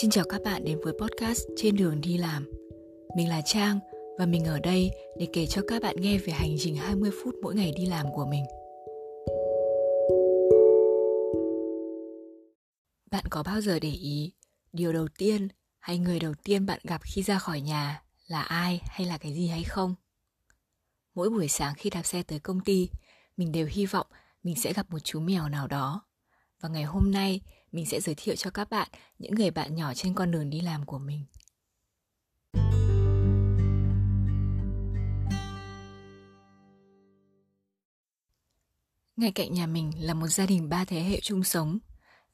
Xin chào các bạn đến với podcast Trên Đường Đi Làm. Mình là Trang và mình ở đây để kể cho các bạn nghe về hành trình 20 phút mỗi ngày đi làm của mình. Bạn có bao giờ để ý điều đầu tiên hay người đầu tiên bạn gặp khi ra khỏi nhà là ai hay là cái gì hay không? Mỗi buổi sáng khi đạp xe tới công ty, mình đều hy vọng mình sẽ gặp một chú mèo nào đó. Và ngày hôm nay, mình sẽ giới thiệu cho các bạn những người bạn nhỏ trên con đường đi làm của mình. Ngay cạnh nhà mình là một gia đình 3 thế hệ chung sống.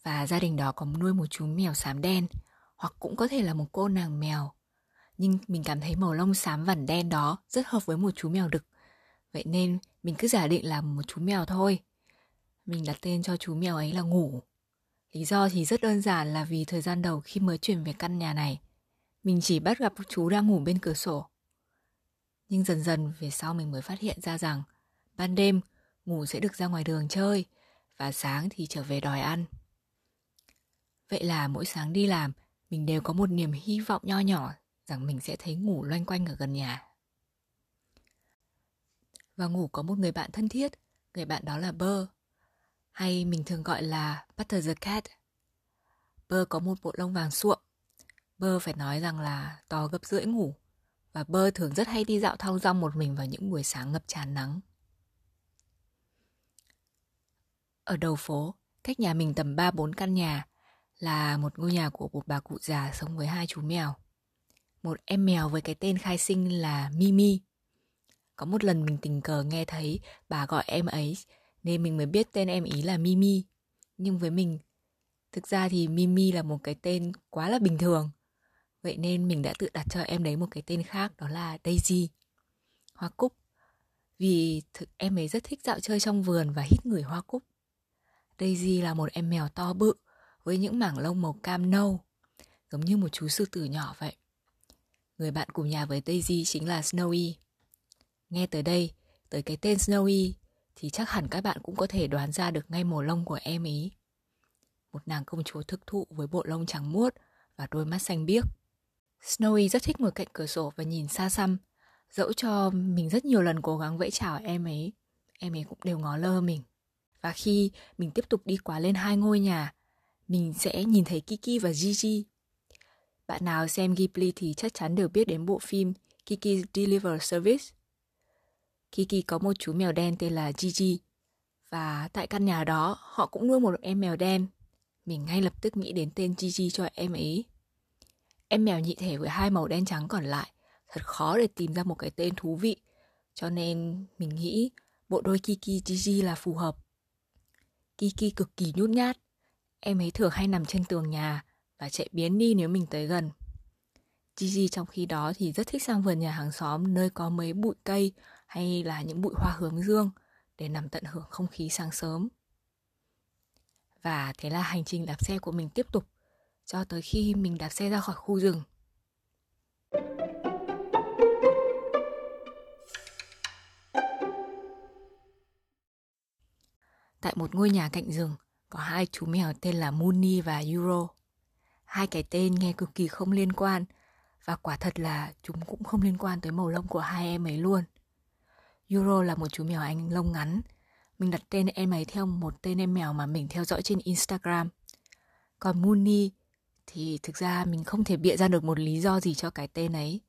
Và gia đình đó có nuôi một chú mèo xám đen, hoặc cũng có thể là một cô nàng mèo. Nhưng mình cảm thấy màu lông xám vằn đen đó rất hợp với một chú mèo đực. Vậy nên mình cứ giả định là một chú mèo thôi. Mình đặt tên cho chú mèo ấy là Ngủ. Lý do thì rất đơn giản là vì thời gian đầu khi mới chuyển về căn nhà này, mình chỉ bắt gặp chú đang ngủ bên cửa sổ. Nhưng dần dần về sau mình mới phát hiện ra rằng ban đêm Ngủ sẽ được ra ngoài đường chơi và sáng thì trở về đòi ăn. Vậy là mỗi sáng đi làm, mình đều có một niềm hy vọng nho nhỏ rằng mình sẽ thấy Ngủ loanh quanh ở gần nhà. Và Ngủ có một người bạn thân thiết, người bạn đó là Bơ, hay mình thường gọi là Butter the Cat. Bơ có một bộ lông vàng suộm. Bơ phải nói rằng là to gấp rưỡi Ngủ, và Bơ thường rất hay đi dạo thong dong một mình vào những buổi sáng ngập tràn nắng. Ở đầu phố, cách nhà mình tầm 3-4 căn nhà, là một ngôi nhà của một bà cụ già sống với 2 chú mèo. Một em mèo với cái tên khai sinh là Mimi. Có một lần mình tình cờ nghe thấy bà gọi em ấy, nên mình mới biết tên em ý là Mimi. Nhưng với mình, thực ra thì Mimi là một cái tên quá là bình thường. Vậy nên mình đã tự đặt cho em đấy một cái tên khác, đó là Daisy, hoa cúc. Vì em ấy rất thích dạo chơi trong vườn và hít ngửi hoa cúc. Daisy là một em mèo to bự với những mảng lông màu cam nâu, giống như một chú sư tử nhỏ vậy. Người bạn cùng nhà với Daisy chính là Snowy. Nghe tới đây, tới cái tên Snowy, thì chắc hẳn các bạn cũng có thể đoán ra được ngay màu lông của em ý. Một nàng công chúa thực thụ với bộ lông trắng muốt và đôi mắt xanh biếc. Snowy rất thích ngồi cạnh cửa sổ và nhìn xa xăm. Dẫu cho mình rất nhiều lần cố gắng vẫy chào em ấy cũng đều ngó lơ mình. Và khi mình tiếp tục đi quá lên 2 ngôi nhà, mình sẽ nhìn thấy Kiki và Gigi. Bạn nào xem Ghibli thì chắc chắn đều biết đến bộ phim Kiki's Delivery Service. Kiki có một chú mèo đen tên là Gigi, và tại căn nhà đó họ cũng nuôi một em mèo đen. Mình ngay lập tức nghĩ đến tên Gigi cho em ấy. Em mèo nhị thể với 2 màu đen trắng còn lại, thật khó để tìm ra một cái tên thú vị, cho nên mình nghĩ bộ đôi Kiki Gigi là phù hợp. Kiki cực kỳ nhút nhát, em ấy thường hay nằm trên tường nhà và chạy biến đi nếu mình tới gần. Gigi trong khi đó thì rất thích sang vườn nhà hàng xóm, nơi có mấy bụi cây hay là những bụi hoa hướng dương, để nằm tận hưởng không khí sáng sớm. Và thế là hành trình đạp xe của mình tiếp tục cho tới khi mình đạp xe ra khỏi khu rừng. Tại một ngôi nhà cạnh rừng có 2 chú mèo tên là Muni và Euro. 2 cái tên nghe cực kỳ không liên quan, và quả thật là chúng cũng không liên quan tới màu lông của 2 em ấy luôn. Euro là một chú mèo Anh lông ngắn. Mình đặt tên em ấy theo một tên em mèo mà mình theo dõi trên Instagram. Còn Muni thì thực ra mình không thể bịa ra được một lý do gì cho cái tên ấy,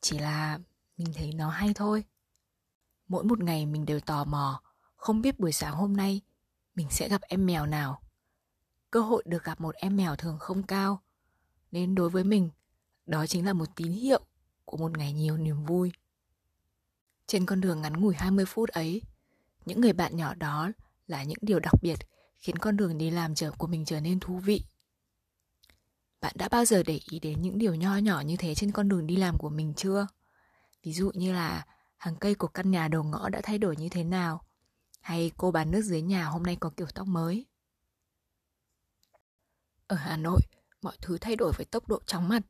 chỉ là mình thấy nó hay thôi. Mỗi một ngày mình đều tò mò, không biết buổi sáng hôm nay mình sẽ gặp em mèo nào. Cơ hội được gặp một em mèo thường không cao, nên đối với mình, đó chính là một tín hiệu của một ngày nhiều niềm vui. Trên con đường ngắn ngủi 20 phút ấy, những người bạn nhỏ đó là những điều đặc biệt khiến con đường đi làm của mình trở nên thú vị. Bạn đã bao giờ để ý đến những điều nho nhỏ như thế trên con đường đi làm của mình chưa? Ví dụ như là hàng cây của căn nhà đầu ngõ đã thay đổi như thế nào, hay cô bán nước dưới nhà hôm nay có kiểu tóc mới. Ở Hà Nội, mọi thứ thay đổi với tốc độ chóng mặt.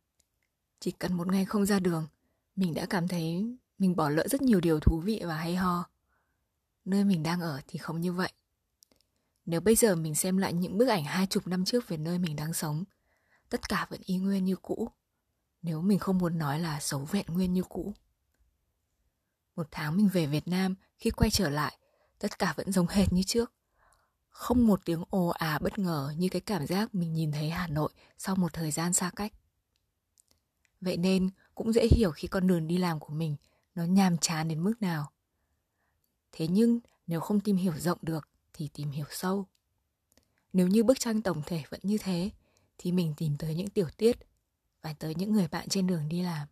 Chỉ cần một ngày không ra đường, mình đã cảm thấy mình bỏ lỡ rất nhiều điều thú vị và hay ho. Nơi mình đang ở thì không như vậy. Nếu bây giờ mình xem lại những bức ảnh 20 năm trước về nơi mình đang sống, tất cả vẫn y nguyên như cũ, nếu mình không muốn nói là xấu vẹn nguyên như cũ. Một tháng mình về Việt Nam, khi quay trở lại, tất cả vẫn giống hệt như trước. Không một tiếng ồ à bất ngờ như cái cảm giác mình nhìn thấy Hà Nội sau một thời gian xa cách. Vậy nên cũng dễ hiểu khi con đường đi làm của mình nó nhàm chán đến mức nào. Thế nhưng nếu không tìm hiểu rộng được thì tìm hiểu sâu. Nếu như bức tranh tổng thể vẫn như thế thì mình tìm tới những tiểu tiết và tới những người bạn trên đường đi làm.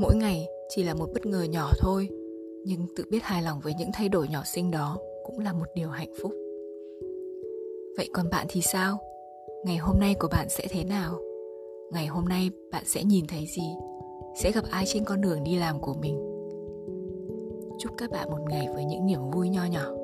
Mỗi ngày chỉ là một bất ngờ nhỏ thôi, nhưng tự biết hài lòng với những thay đổi nhỏ xinh đó cũng là một điều hạnh phúc. Vậy còn bạn thì sao? Ngày hôm nay của bạn sẽ thế nào? Ngày hôm nay bạn sẽ nhìn thấy gì? Sẽ gặp ai trên con đường đi làm của mình? Chúc các bạn một ngày với những niềm vui nho nhỏ.